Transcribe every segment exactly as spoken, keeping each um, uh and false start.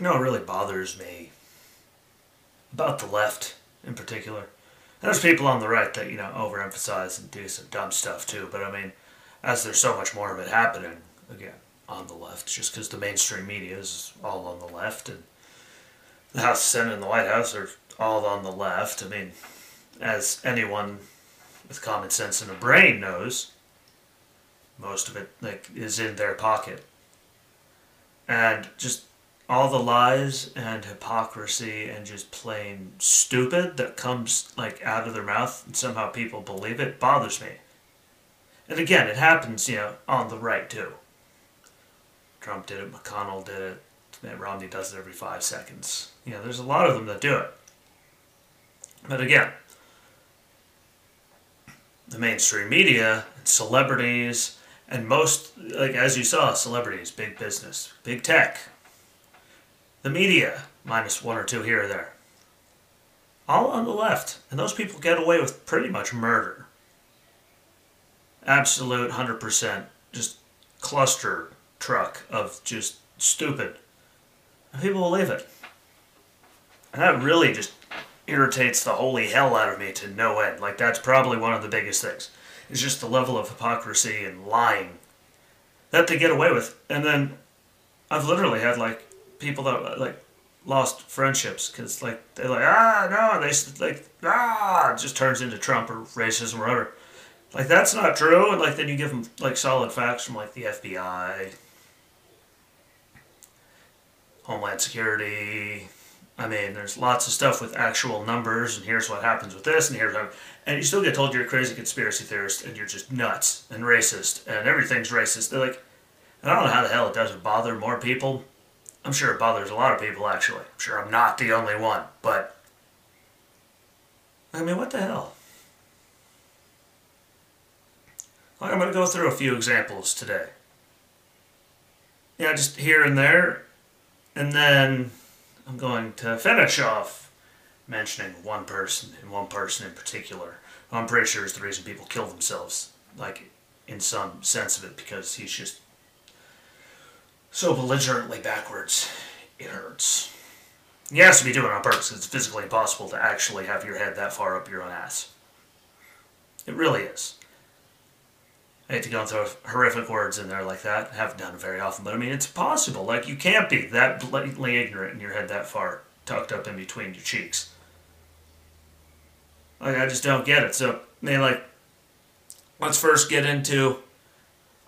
You know what really bothers me about the left in particular? There's people on the right that, you know, overemphasize and do some dumb stuff too, but I mean, as there's so much more of it happening, again, on the left, just because the mainstream media is all on the left, and the House, Senate, and the White House are all on the left. I mean, as anyone with common sense and a brain knows, most of it, like, is in their pocket. And just all the lies and hypocrisy and just plain stupid that comes, like, out of their mouth and somehow people believe it bothers me. And again, it happens, you know, on the right too. Trump did it, McConnell did it, Mitt Romney does it every five seconds. You know, there's a lot of them that do it. But again, the mainstream media, and celebrities, and most, like, as you saw, celebrities, big business, big tech, the media, minus one or two here or there. All on the left. And those people get away with pretty much murder. Absolute one hundred percent just cluster truck of just stupid. And people believe it. And that really just irritates the holy hell out of me to no end. Like, that's probably one of the biggest things. It's just the level of hypocrisy and lying that they get away with. And then I've literally had, like, people that, like, lost friendships because, like, they're like, ah, no, they, like, ah, it just turns into Trump or racism or whatever. Like, that's not true. And, like, then you give them, like, solid facts from, like, the F B I, Homeland Security. I mean, there's lots of stuff with actual numbers, and here's what happens with this, and here's what happens. And you still get told you're a crazy conspiracy theorist, and you're just nuts and racist, and everything's racist. They're like, and I don't know how the hell it doesn't bother more people. I'm sure it bothers a lot of people, actually. I'm sure I'm not the only one, but I mean, what the hell? Like, I'm going to go through a few examples today. Yeah, just here and there. And then I'm going to finish off mentioning one person, and one person in particular, who I'm pretty sure is the reason people kill themselves, like, in some sense of it, because he's just so belligerently backwards, it hurts. You have to be doing it on purpose, because it's physically impossible to actually have your head that far up your own ass. It really is. I hate to go and throw horrific words in there like that. I haven't done it very often, but I mean, it's possible. Like, you can't be that blatantly ignorant in your head that far, tucked up in between your cheeks. Like, I just don't get it. So, I mean, like, let's first get into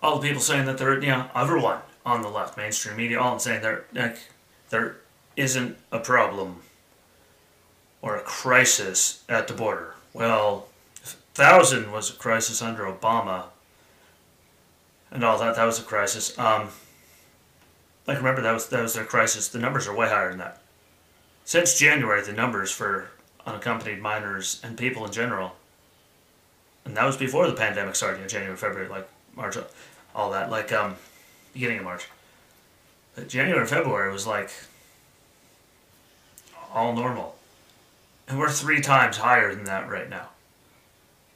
all the people saying that they're, you know, everyone on the left, mainstream media, all I'm saying, there, like, there isn't a problem or a crisis at the border. Well, if one thousand was a crisis under Obama and all that, that was a crisis. Um, like, remember, that was, that was their crisis. The numbers are way higher than that. Since January, the numbers for unaccompanied minors and people in general, and that was before the pandemic started, you know, January, February, like, March, all that, like, um... beginning of March. But January and February was, like, all normal. And we're three times higher than that right now.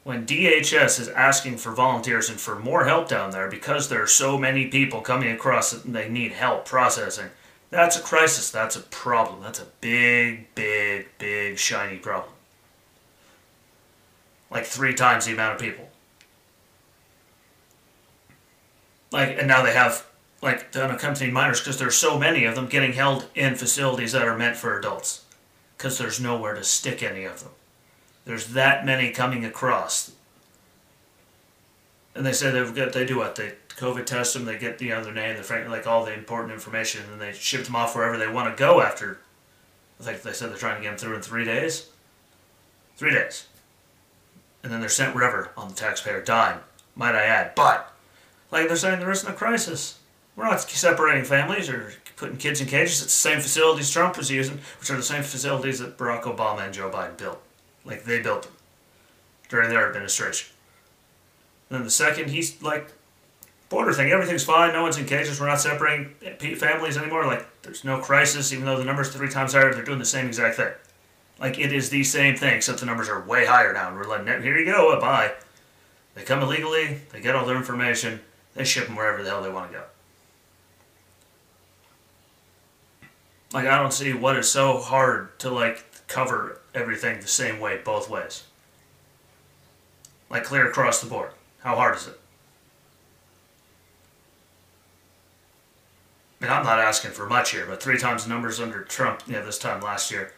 When D H S is asking for volunteers and for more help down there because there are so many people coming across and they need help processing, that's a crisis. That's a problem. That's a big, big, big, shiny problem. Like, three times the amount of people. Like, and now they have, like, the unaccompanied minors because there's so many of them getting held in facilities that are meant for adults because there's nowhere to stick any of them. There's that many coming across. And they say they've got, they do what? They COVID test them, they get, you know, their name, their friend, like, all the important information, and they ship them off wherever they want to go after. I think they said they're trying to get them through in three days. Three days. And then they're sent wherever on the taxpayer dime, might I add. But like, they're saying there isn't a crisis. We're not separating families or putting kids in cages. It's the same facilities Trump was using, which are the same facilities that Barack Obama and Joe Biden built. Like, they built them during their administration. And then the second, he's like, border thing, everything's fine, no one's in cages, we're not separating families anymore. Like, there's no crisis, even though the number's three times higher, they're doing the same exact thing. Like, it is the same thing, except the numbers are way higher now. And we're letting it, here you go, bye. They come illegally, they get all their information, they ship them wherever the hell they want to go. Like, I don't see what is so hard to, like, cover everything the same way both ways. Like, clear across the board. How hard is it? I mean, I'm not asking for much here, but three times the numbers under Trump, yeah, this time last year.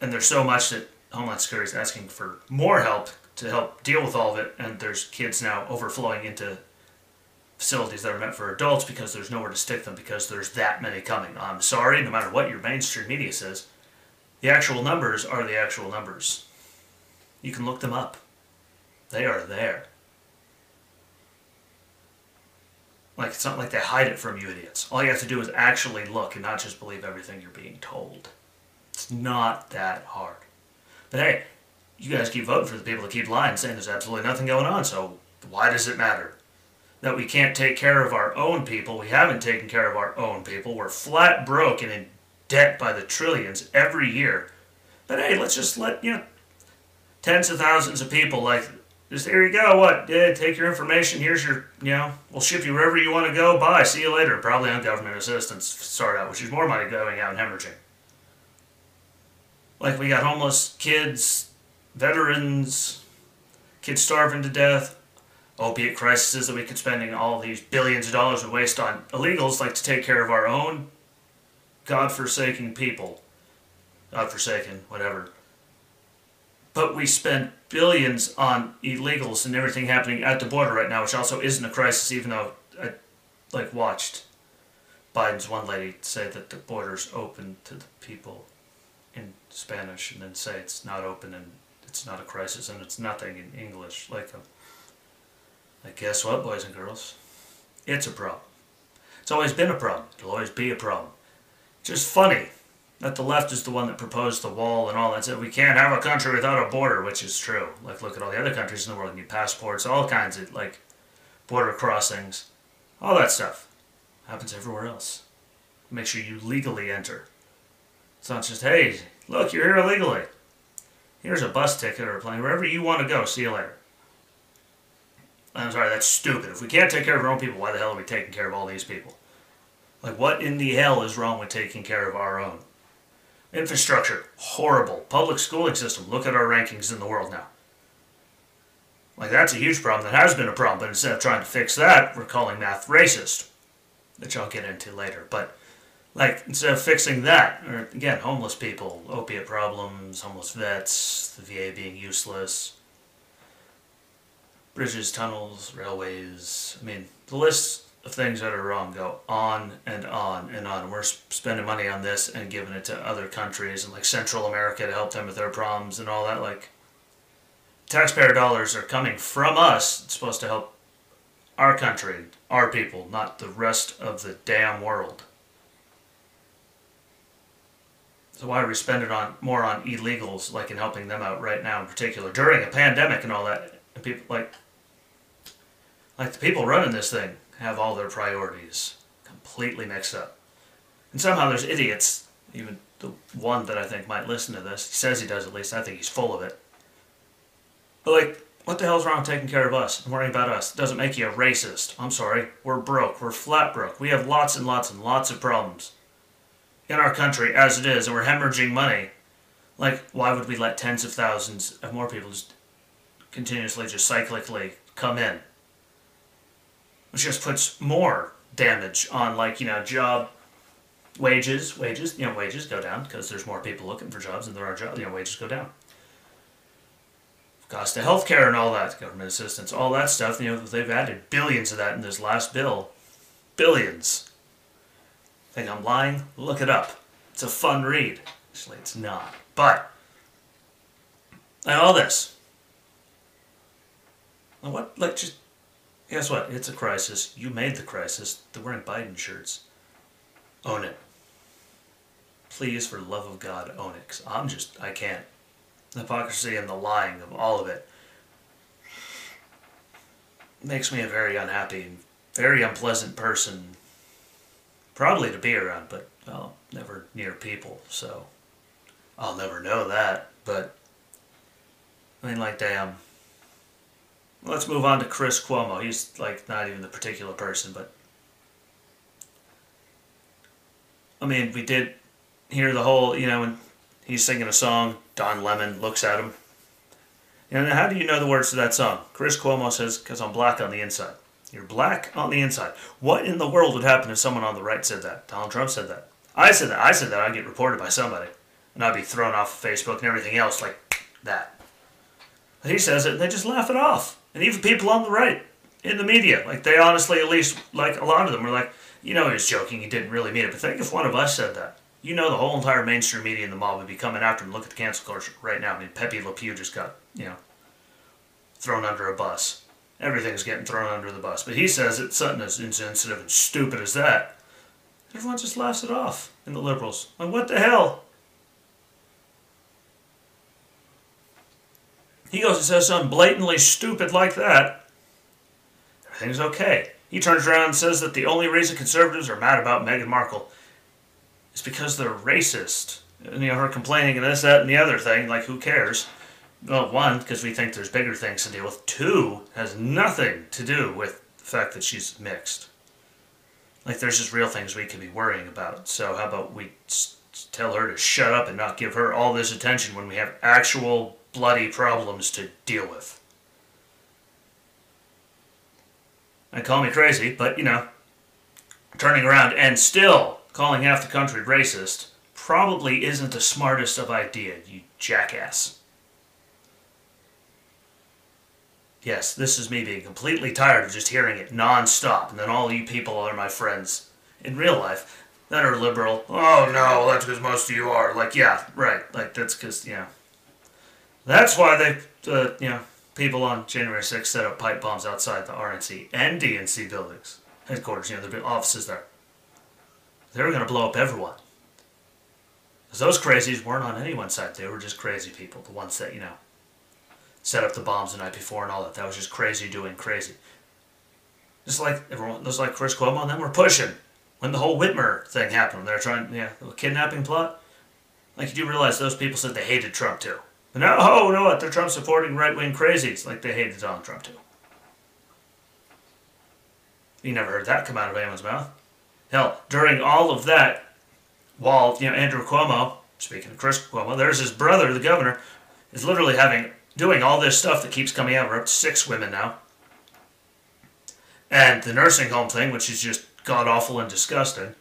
And there's so much that Homeland Security is asking for more help to help deal with all of it, and there's kids now overflowing into facilities that are meant for adults because there's nowhere to stick them because there's that many coming. I'm sorry, no matter what your mainstream media says, the actual numbers are the actual numbers. You can look them up. They are there. Like, it's not like they hide it from you idiots. All you have to do is actually look and not just believe everything you're being told. It's not that hard. But hey, you guys keep voting for the people that keep lying, saying there's absolutely nothing going on, so why does it matter? That we can't take care of our own people. We haven't taken care of our own people. We're flat broke and in debt by the trillions every year. But hey, let's just let, you know, tens of thousands of people, like, just here you go, what, yeah, take your information, here's your, you know, we'll ship you wherever you want to go, bye, see you later. Probably on government assistance start out, which is more money going out and hemorrhaging. Like, we got homeless kids, veterans, kids starving to death, opiate crises that we could spending all these billions of dollars of waste on illegals, like to take care of our own godforsaken people. Godforsaken, whatever. But we spend billions on illegals and everything happening at the border right now, which also isn't a crisis, even though I, like, watched Biden's one lady say that the border's open to the people in Spanish and then say it's not open and it's not a crisis and it's nothing in English. Like, a, like, guess what, boys and girls? It's a problem. It's always been a problem. It'll always be a problem. Just funny that the left is the one that proposed the wall and all that, said we can't have a country without a border, which is true. Like, look at all the other countries in the world. You need passports, all kinds of, like, border crossings. All that stuff happens everywhere else. Make sure you legally enter. It's not just, hey, look, you're here illegally. Here's a bus ticket or a plane, wherever you want to go, see you later. I'm sorry, that's stupid. If we can't take care of our own people, why the hell are we taking care of all these people? Like, what in the hell is wrong with taking care of our own? Infrastructure, horrible. Public schooling system, look at our rankings in the world now. Like, that's a huge problem that has been a problem, but instead of trying to fix that, we're calling math racist, which I'll get into later, but... Like, instead of fixing that, or again, homeless people, opiate problems, homeless vets, the V A being useless, bridges, tunnels, railways, I mean, the list of things that are wrong go on and on and on. We're spending money on this and giving it to other countries and, like, Central America to help them with their problems and all that. Like, taxpayer dollars are coming from us. It's supposed to help our country, our people, not the rest of the damn world. So why are we spending on, more on illegals, like, in helping them out right now in particular, during a pandemic and all that? And people, like, like the people running this thing have all their priorities completely mixed up. And somehow there's idiots, even the one that I think might listen to this, he says he does at least, I think he's full of it. But, like, what the hell's wrong with taking care of us and worrying about us? It doesn't make you a racist. I'm sorry. We're broke. We're flat broke. We have lots and lots and lots of problems in our country as it is, and we're hemorrhaging money. Like, why would we let tens of thousands of more people just continuously, just cyclically come in? Which just puts more damage on, like, you know, job wages, wages, you know, wages go down because there's more people looking for jobs and there are jobs, you know, wages go down. Cost of healthcare and all that, government assistance, all that stuff, you know, they've added billions of that in this last bill. Billions. Think I'm lying? Look it up. It's a fun read. Actually, it's not. But, and all this. And what, like, just, guess what? It's a crisis. You made the crisis. They're wearing Biden shirts. Own it. Please, for the love of God, own it. Because I'm just, I can't. The hypocrisy and the lying of all of it makes me a very unhappy and very unpleasant person. Probably to be around, but, well, never near people, so I'll never know that, but, I mean, like, damn. Let's move on to Chris Cuomo. He's, like, not even the particular person, but I mean, we did hear the whole, you know, when he's singing a song, Don Lemon looks at him. You know, how do you know the words to that song? Chris Cuomo says, because I'm black on the inside. You're black on the inside. What in the world would happen if someone on the right said that? Donald Trump said that. I said that. I said that. I'd get reported by somebody. And I'd be thrown off of Facebook and everything else like that. He says it, and they just laugh it off. And even people on the right, in the media, like they honestly, at least, like a lot of them were like, you know, he was joking, he didn't really mean it. But think if one of us said that. You know, the whole entire mainstream media and the mob would be coming after him. Look at the cancel culture right now. I mean, Pepe Le Pew just got, you know, thrown under a bus. Everything's getting thrown under the bus. But he says it's something as insensitive and stupid as that. Everyone just laughs it off, and the liberals. Like, what the hell? He goes and says something blatantly stupid like that. Everything's okay. He turns around and says that the only reason conservatives are mad about Meghan Markle is because they're racist. And, you know, her complaining and this, that, and the other thing. Like, who cares? Well, one, because we think there's bigger things to deal with. Two, has nothing to do with the fact that she's mixed. Like, there's just real things we could be worrying about. So how about we tell her to shut up and not give her all this attention when we have actual bloody problems to deal with. And call me crazy, but, you know, turning around and still calling half the country racist probably isn't the smartest of idea, you jackass. Yes, this is me being completely tired of just hearing it non-stop, and then all you people are my friends in real life that are liberal. Oh, no, that's because most of you are. Like, yeah, right. Like, that's because, you know. That's why they, uh, you know, people on January sixth set up pipe bombs outside the R N C and D N C buildings, headquarters, you know, the offices there. They were going to blow up everyone. Because those crazies weren't on anyone's side. They were just crazy people, the ones that, you know, set up the bombs the night before and all that. That was just crazy doing crazy. Just like everyone, just like Chris Cuomo and them were pushing when the whole Whitmer thing happened. They were trying, yeah, the kidnapping plot. Like, you do realize those people said they hated Trump, too. No, oh, no, what? They're Trump-supporting right-wing crazies like they hated Donald Trump, too. You never heard that come out of anyone's mouth. Hell, during all of that, while, you know, Andrew Cuomo, speaking of Chris Cuomo, there's his brother, the governor, is literally having, doing all this stuff that keeps coming out. We're up to six women now. And the nursing home thing, which is just god-awful and disgusting.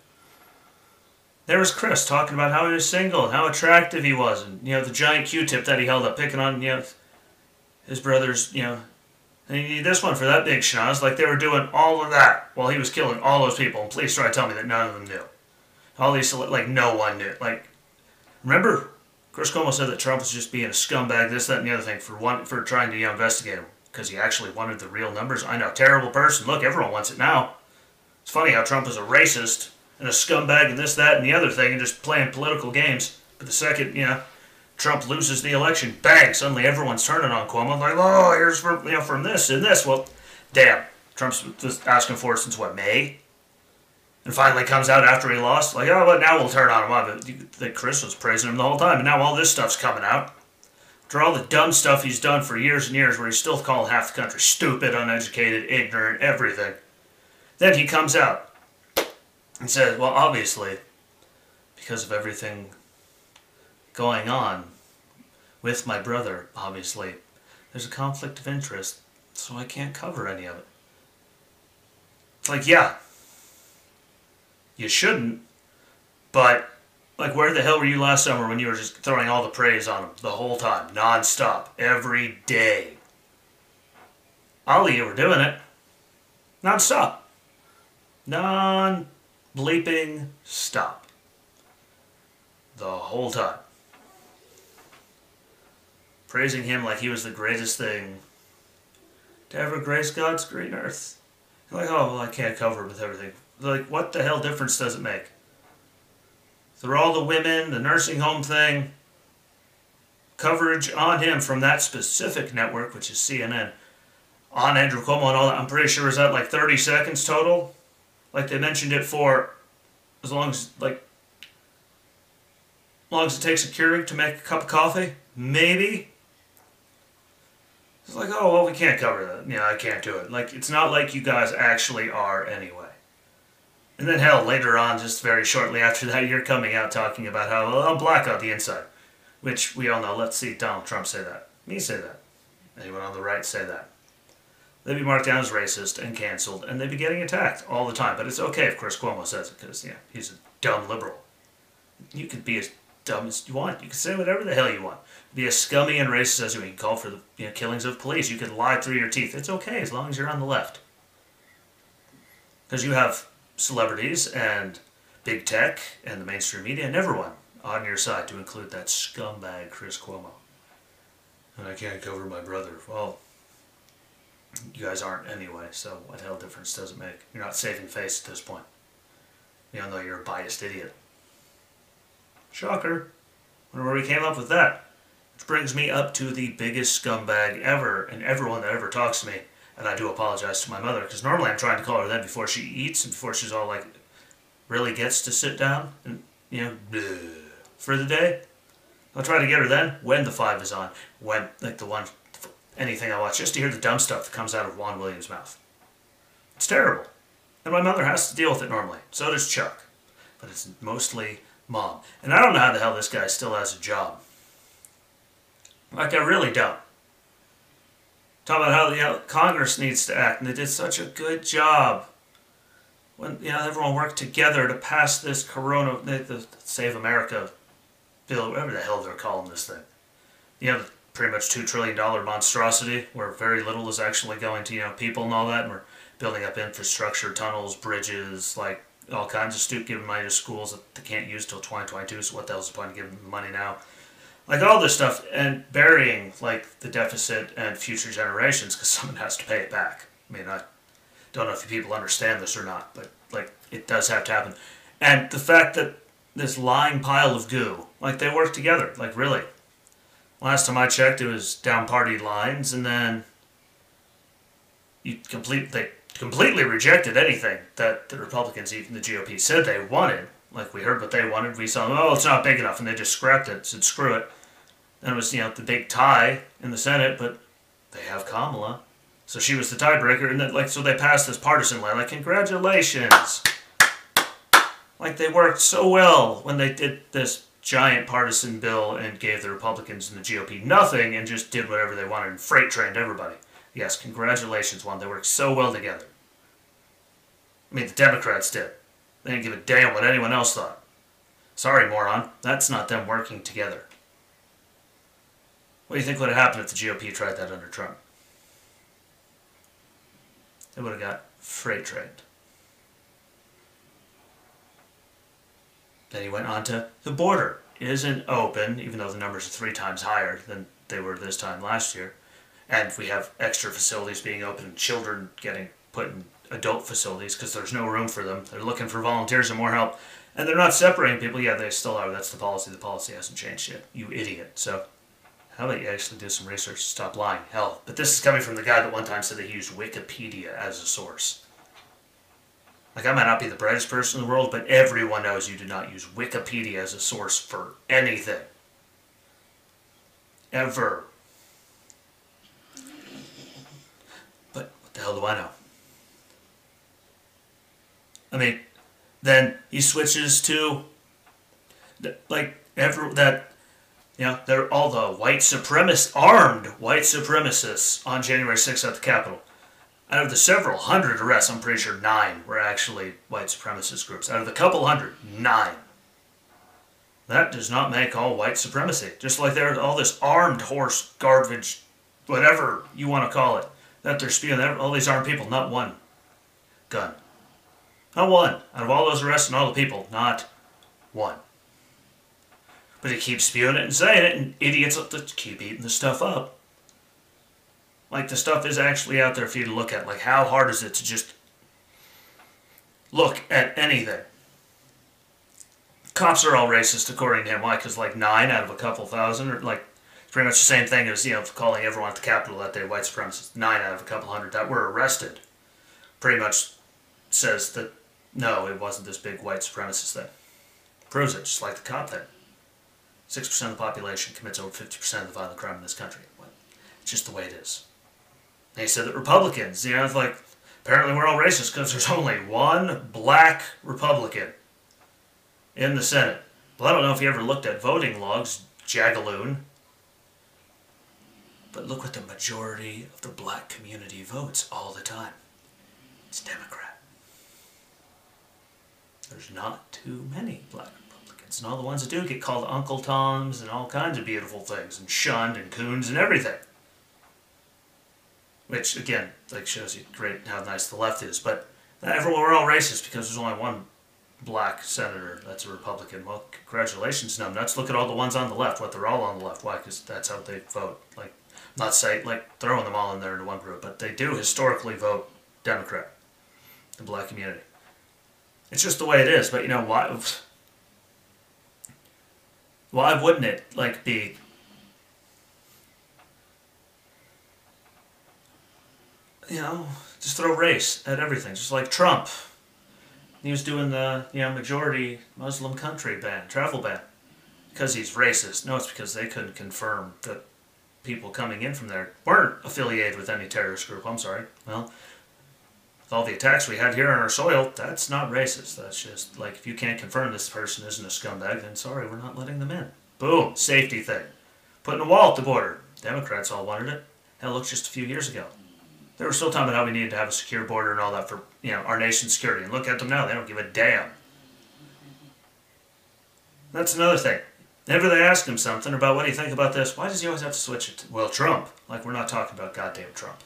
There was Chris talking about how he was single and how attractive he was, and, you know, the giant Q-tip that he held up, picking on, you know, his brother's, you know, and you need this one for that big schnoz. Like, they were doing all of that while he was killing all those people, and please try to tell me that none of them knew. All these, like, no one knew. Like, remember, Chris Cuomo said that Trump was just being a scumbag, this, that, and the other thing, for one, for trying to, you know, investigate him, because he actually wanted the real numbers. I know, terrible person. Look, everyone wants it now. It's funny how Trump is a racist and a scumbag and this, that, and the other thing, and just playing political games. But the second, you know, Trump loses the election, bang, suddenly everyone's turning on Cuomo. Like, oh, here's from, you know, from this and this. Well, damn, Trump's just asking for it since, what, May? And finally comes out after he lost. Like, oh, well, now we'll turn on him. I think Chris was praising him the whole time, and now all this stuff's coming out. After all the dumb stuff he's done for years and years, where he's still calling half the country stupid, uneducated, ignorant, everything. Then he comes out. And says, well, obviously, because of everything going on with my brother, obviously, there's a conflict of interest, so I can't cover any of it. It's like, yeah, you shouldn't, but, like, where the hell were you last summer when you were just throwing all the praise on him the whole time, nonstop, every day? Ollie, you were doing it. Nonstop. Non-stop. Bleeping stop. The whole time. Praising him like he was the greatest thing to ever grace God's green earth. Like, oh, well, I can't cover it with everything. Like, what the hell difference does it make? Through all the women, the nursing home thing, coverage on him from that specific network, which is C N N, on Andrew Cuomo and all that, I'm pretty sure is that like thirty seconds total? Like, they mentioned it for as long as, like, long as it takes a Keurig to make a cup of coffee, maybe. It's like, oh, well, we can't cover that. Yeah, I can't do it. Like, it's not like you guys actually are anyway. And then, hell, later on, just very shortly after that, you're coming out talking about how, well, I'm black on the inside. Which, we all know, let's see Donald Trump say that. Me say that. Anyone on the right say that. They'd be marked down as racist and canceled, and they'd be getting attacked all the time. But it's okay if Chris Cuomo says it, because, yeah, he's a dumb liberal. You could be as dumb as you want. You can say whatever the hell you want. Be as scummy and racist as you can. Call for the you know, killings of police. You can lie through your teeth. It's okay as long as you're on the left. Because you have celebrities and big tech and the mainstream media and everyone on your side, to include that scumbag Chris Cuomo. And I can't cover my brother. Well, you guys aren't anyway, so what the hell difference does it make? You're not saving face at this point. You know, you're a biased idiot. Shocker. I wonder where we came up with that. Which brings me up to the biggest scumbag ever, and everyone that ever talks to me. And I do apologize to my mother, because normally I'm trying to call her that before she eats, and before she's all like, really gets to sit down, and, you know, bleh, for the day. I'll try to get her then, when the five is on, when, like the one, anything I watch, just to hear the dumb stuff that comes out of Juan Williams' mouth. It's terrible. And my mother has to deal with it normally. So does Chuck. But it's mostly Mom. And I don't know how the hell this guy still has a job. Like, I really don't. Talk about how the you know, Congress needs to act, and they did such a good job when you know everyone worked together to pass this Corona, the, the Save America bill, whatever the hell they're calling this thing. You know, pretty much two trillion dollar monstrosity, where very little is actually going to you know people and all that, and we're building up infrastructure, tunnels, bridges, like all kinds of stupid, giving money to schools that they can't use till twenty twenty-two. So what the hell's the point of giving money now? Like all this stuff, and burying like the deficit and future generations, because someone has to pay it back. I mean, I don't know if people understand this or not, but like it does have to happen. And the fact that this lying pile of goo, like they work together, like really. Last time I checked, it was down party lines, and then you complete they completely rejected anything that the Republicans, even the G O P, said they wanted. Like, we heard what they wanted, we saw, oh, it's not big enough, and they just scrapped it, said, screw it. Then it was, you know, the big tie in the Senate, but they have Kamala. So she was the tiebreaker, and then, like, so they passed this partisan line, like, congratulations. Like, they worked so well when they did this giant partisan bill and gave the Republicans and the G O P nothing and just did whatever they wanted and freight trained everybody. Yes, congratulations, Juan. They worked so well together. I mean, the Democrats did. They didn't give a damn what anyone else thought. Sorry, moron. That's not them working together. What do you think would have happened if the G O P tried that under Trump? They would have got freight trained. Then he went on to the border. It isn't open, even though the numbers are three times higher than they were this time last year. And we have extra facilities being open and children getting put in adult facilities because there's no room for them. They're looking for volunteers and more help. And they're not separating people. Yeah, they still are. That's the policy. The policy hasn't changed yet. You idiot. So how about you actually do some research to stop lying? Hell. But this is coming from the guy that one time said that he used Wikipedia as a source. Like, I might not be the brightest person in the world, but everyone knows you do not use Wikipedia as a source for anything. Ever. But what the hell do I know? I mean, then he switches to, like, every, that, you know, they're all the white supremacists, armed white supremacists on January sixth at the Capitol. Out of the several hundred arrests, I'm pretty sure nine were actually white supremacist groups. Out of the couple hundred, nine. That does not make all white supremacy. Just like there's all this armed horse garbage, whatever you want to call it, that they're spewing, all these armed people, not one gun. Not one. Out of all those arrests and all the people, not one. But he keeps spewing it and saying it, and idiots keep eating the stuff up. Like, the stuff is actually out there for you to look at. Like, how hard is it to just look at anything? Cops are all racist, according to him. Why? Because, like, nine out of a couple thousand, or, like, it's pretty much the same thing as, you know, calling everyone at the Capitol that day white supremacists. Nine out of a couple hundred that were arrested pretty much says that, no, it wasn't this big white supremacist thing. Proves it, just like the cop thing. Six percent of the population commits over fifty percent of the violent crime in this country. It's just the way it is. And he said that Republicans, you know, like, apparently we're all racist because there's only one black Republican in the Senate. Well, I don't know if you ever looked at voting logs, jagaloon. But look what the majority of the black community votes all the time. It's Democrat. There's not too many black Republicans. And all the ones that do get called Uncle Toms and all kinds of beautiful things. And shunned and coons and everything. Which, again, like shows you great how nice the left is. But we're all racist because there's only one black senator that's a Republican. Well, congratulations, numbnuts. Look at all the ones on the left. What, they're all on the left. Why? Because that's how they vote. Like, not say, like, throwing them all in there into one group, but they do historically vote Democrat, the black community. It's just the way it is, but you know, why, why wouldn't it, like, be, you know, just throw race at everything, just like Trump. He was doing the, you know, majority Muslim country ban, travel ban, because he's racist. No, it's because they couldn't confirm that people coming in from there weren't affiliated with any terrorist group. I'm sorry. Well, with all the attacks we had here on our soil, that's not racist. That's just, like, if you can't confirm this person isn't a scumbag, then sorry, we're not letting them in. Boom. Safety thing. Putting a wall at the border. Democrats all wanted it. Hell, look, just a few years ago, they were still talking about how we needed to have a secure border and all that for, you know, our nation's security. And look at them now. They don't give a damn. That's another thing. Whenever they ask him something about what do you think about this, why does he always have to switch it to, well, Trump? Like, we're not talking about goddamn Trump.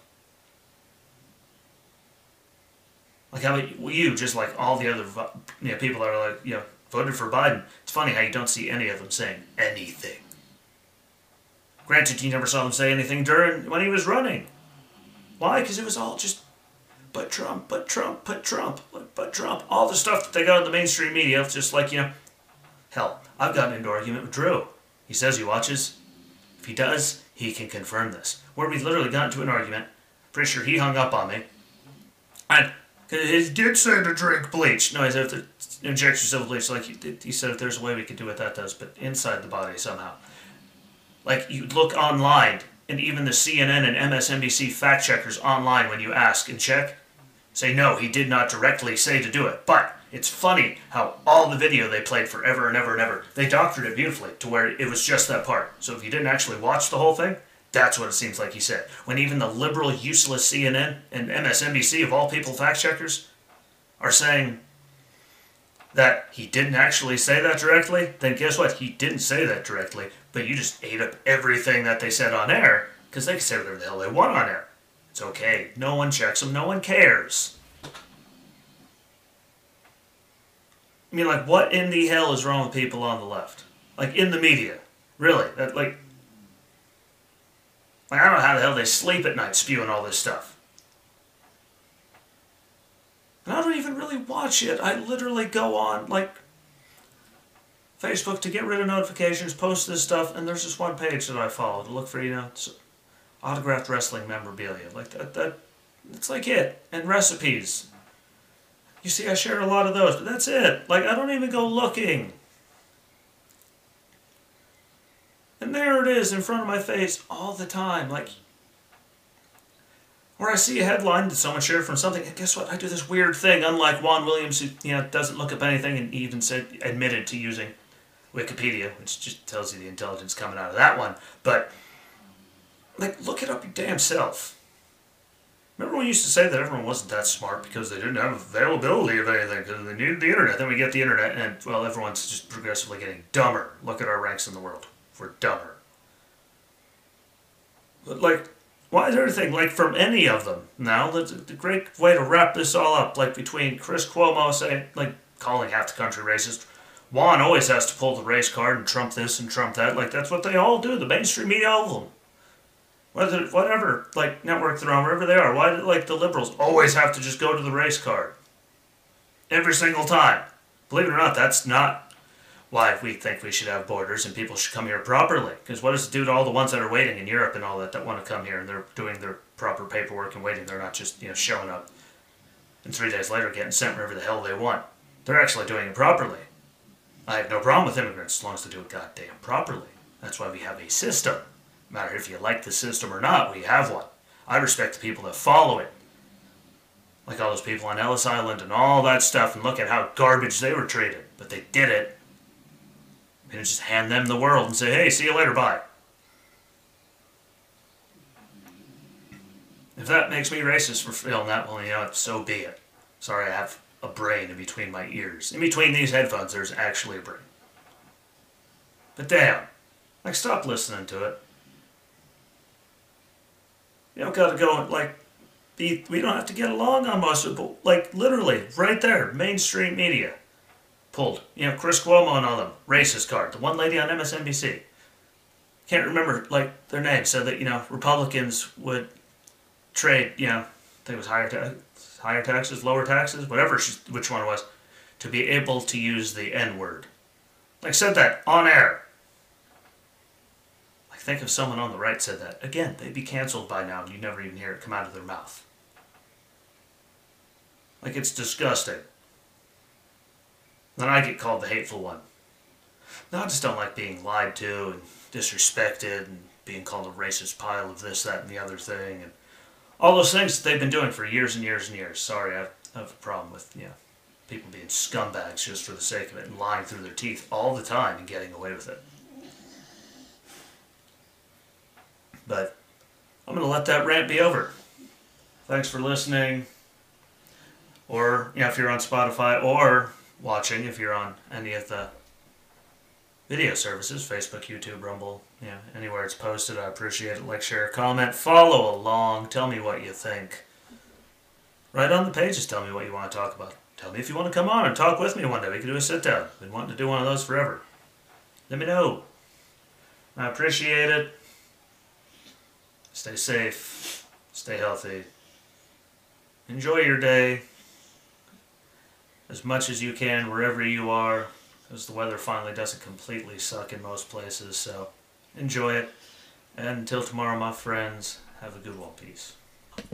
Like, how about you, just like all the other, you know, people that are like, you know, voted for Biden. It's funny how you don't see any of them saying anything. Granted, you never saw them say anything during, when he was running. Why? Because it was all just, but Trump, but Trump, but Trump, but Trump. All the stuff that they got in the mainstream media, it's just like, you know, hell, I've gotten into an argument with Drew. He says he watches. If he does, he can confirm this. Where we literally got into an argument. Pretty sure he hung up on me. And he did say to drink bleach. No, he said if the inject yourself bleach. Like he, he said, if there's a way we could do what that does, but inside the body somehow. Like you look online, and even the C N N and M S N B C fact checkers online, when you ask and check, say no, he did not directly say to do it, but. It's funny how all the video they played forever and ever and ever, they doctored it beautifully to where it was just that part. So if you didn't actually watch the whole thing, that's what it seems like he said. When even the liberal, useless C N N and M S N B C, of all people, fact checkers, are saying that he didn't actually say that directly, then guess what? He didn't say that directly, but you just ate up everything that they said on air because they can say whatever the hell they want on air. It's okay. No one checks them. No one cares. I mean, like, what in the hell is wrong with people on the left? Like, in the media. Really. That, like, like, I don't know how the hell they sleep at night spewing all this stuff. And I don't even really watch it. I literally go on, like, Facebook to get rid of notifications, post this stuff, and there's this one page that I follow to look for, you know, autographed wrestling memorabilia. Like, that, that, that's like it. And recipes. You see, I share a lot of those, but that's it. Like, I don't even go looking. And there it is in front of my face all the time. Like, where I see a headline that someone shared from something, and guess what? I do this weird thing, unlike Juan Williams, who, you know, doesn't look up anything and even said, admitted to using Wikipedia, which just tells you the intelligence coming out of that one. But, like, look it up your damn self. Remember we used to say that everyone wasn't that smart because they didn't have availability of anything because they needed the internet. Then we get the internet and, well, everyone's just progressively getting dumber. Look at our ranks in the world. We're dumber. But, like, why is everything, like, from any of them now? That's a great way to wrap this all up. Like, between Chris Cuomo saying, like, calling half the country racist. Juan always has to pull the race card and Trump this and Trump that. Like, that's what they all do. The mainstream media, all of them. Whether, whatever, like, network they're on, wherever they are. Why do, like, the liberals always have to just go to the race card? Every single time. Believe it or not, that's not why we think we should have borders and people should come here properly. Because what does it do to all the ones that are waiting in Europe and all that that want to come here and they're doing their proper paperwork and waiting? They're not just, you know, showing up and three days later getting sent wherever the hell they want. They're actually doing it properly. I have no problem with immigrants as long as they do it goddamn properly. That's why we have a system. No matter if you like the system or not, we have one. I respect the people that follow it. Like all those people on Ellis Island and all that stuff, and look at how garbage they were treated. But they did it. And just hand them the world and say, hey, see you later, bye. If that makes me racist for feeling that, well, you know, so be it. Sorry, I have a brain in between my ears. In between these headphones, there's actually a brain. But damn, like, stop listening to it. You don't gotta go, like, be, we don't have to get along on most of it, like, literally, right there, mainstream media. Pulled. You know, Chris Cuomo and all them. Racist card. The one lady on M S N B C. Can't remember, like, their name. Said that, you know, Republicans would trade, you know, I think it was higher, ta higher taxes, lower taxes, whatever, she, which one it was, to be able to use the N word. Like, said that on air. I think if someone on the right said that, again, they'd be canceled by now and you'd never even hear it come out of their mouth. Like, it's disgusting. Then I get called the hateful one. No, I just don't like being lied to and disrespected and being called a racist pile of this, that, and the other thing. And all those things that they've been doing for years and years and years. Sorry, I have, I have a problem with, you know, people being scumbags just for the sake of it and lying through their teeth all the time and getting away with it. But I'm going to let that rant be over. Thanks for listening. Or, you know, if you're on Spotify or watching, if you're on any of the video services, Facebook, YouTube, Rumble, you know, anywhere it's posted, I appreciate it. Like, share, comment, follow along, tell me what you think. Right on the pages, tell me what you want to talk about. Tell me if you want to come on and talk with me one day. We can do a sit-down. Been wanting to do one of those forever. Let me know. I appreciate it. Stay safe. Stay healthy. Enjoy your day as much as you can, wherever you are, because the weather finally doesn't completely suck in most places, so enjoy it. And until tomorrow, my friends, have a good one. Peace.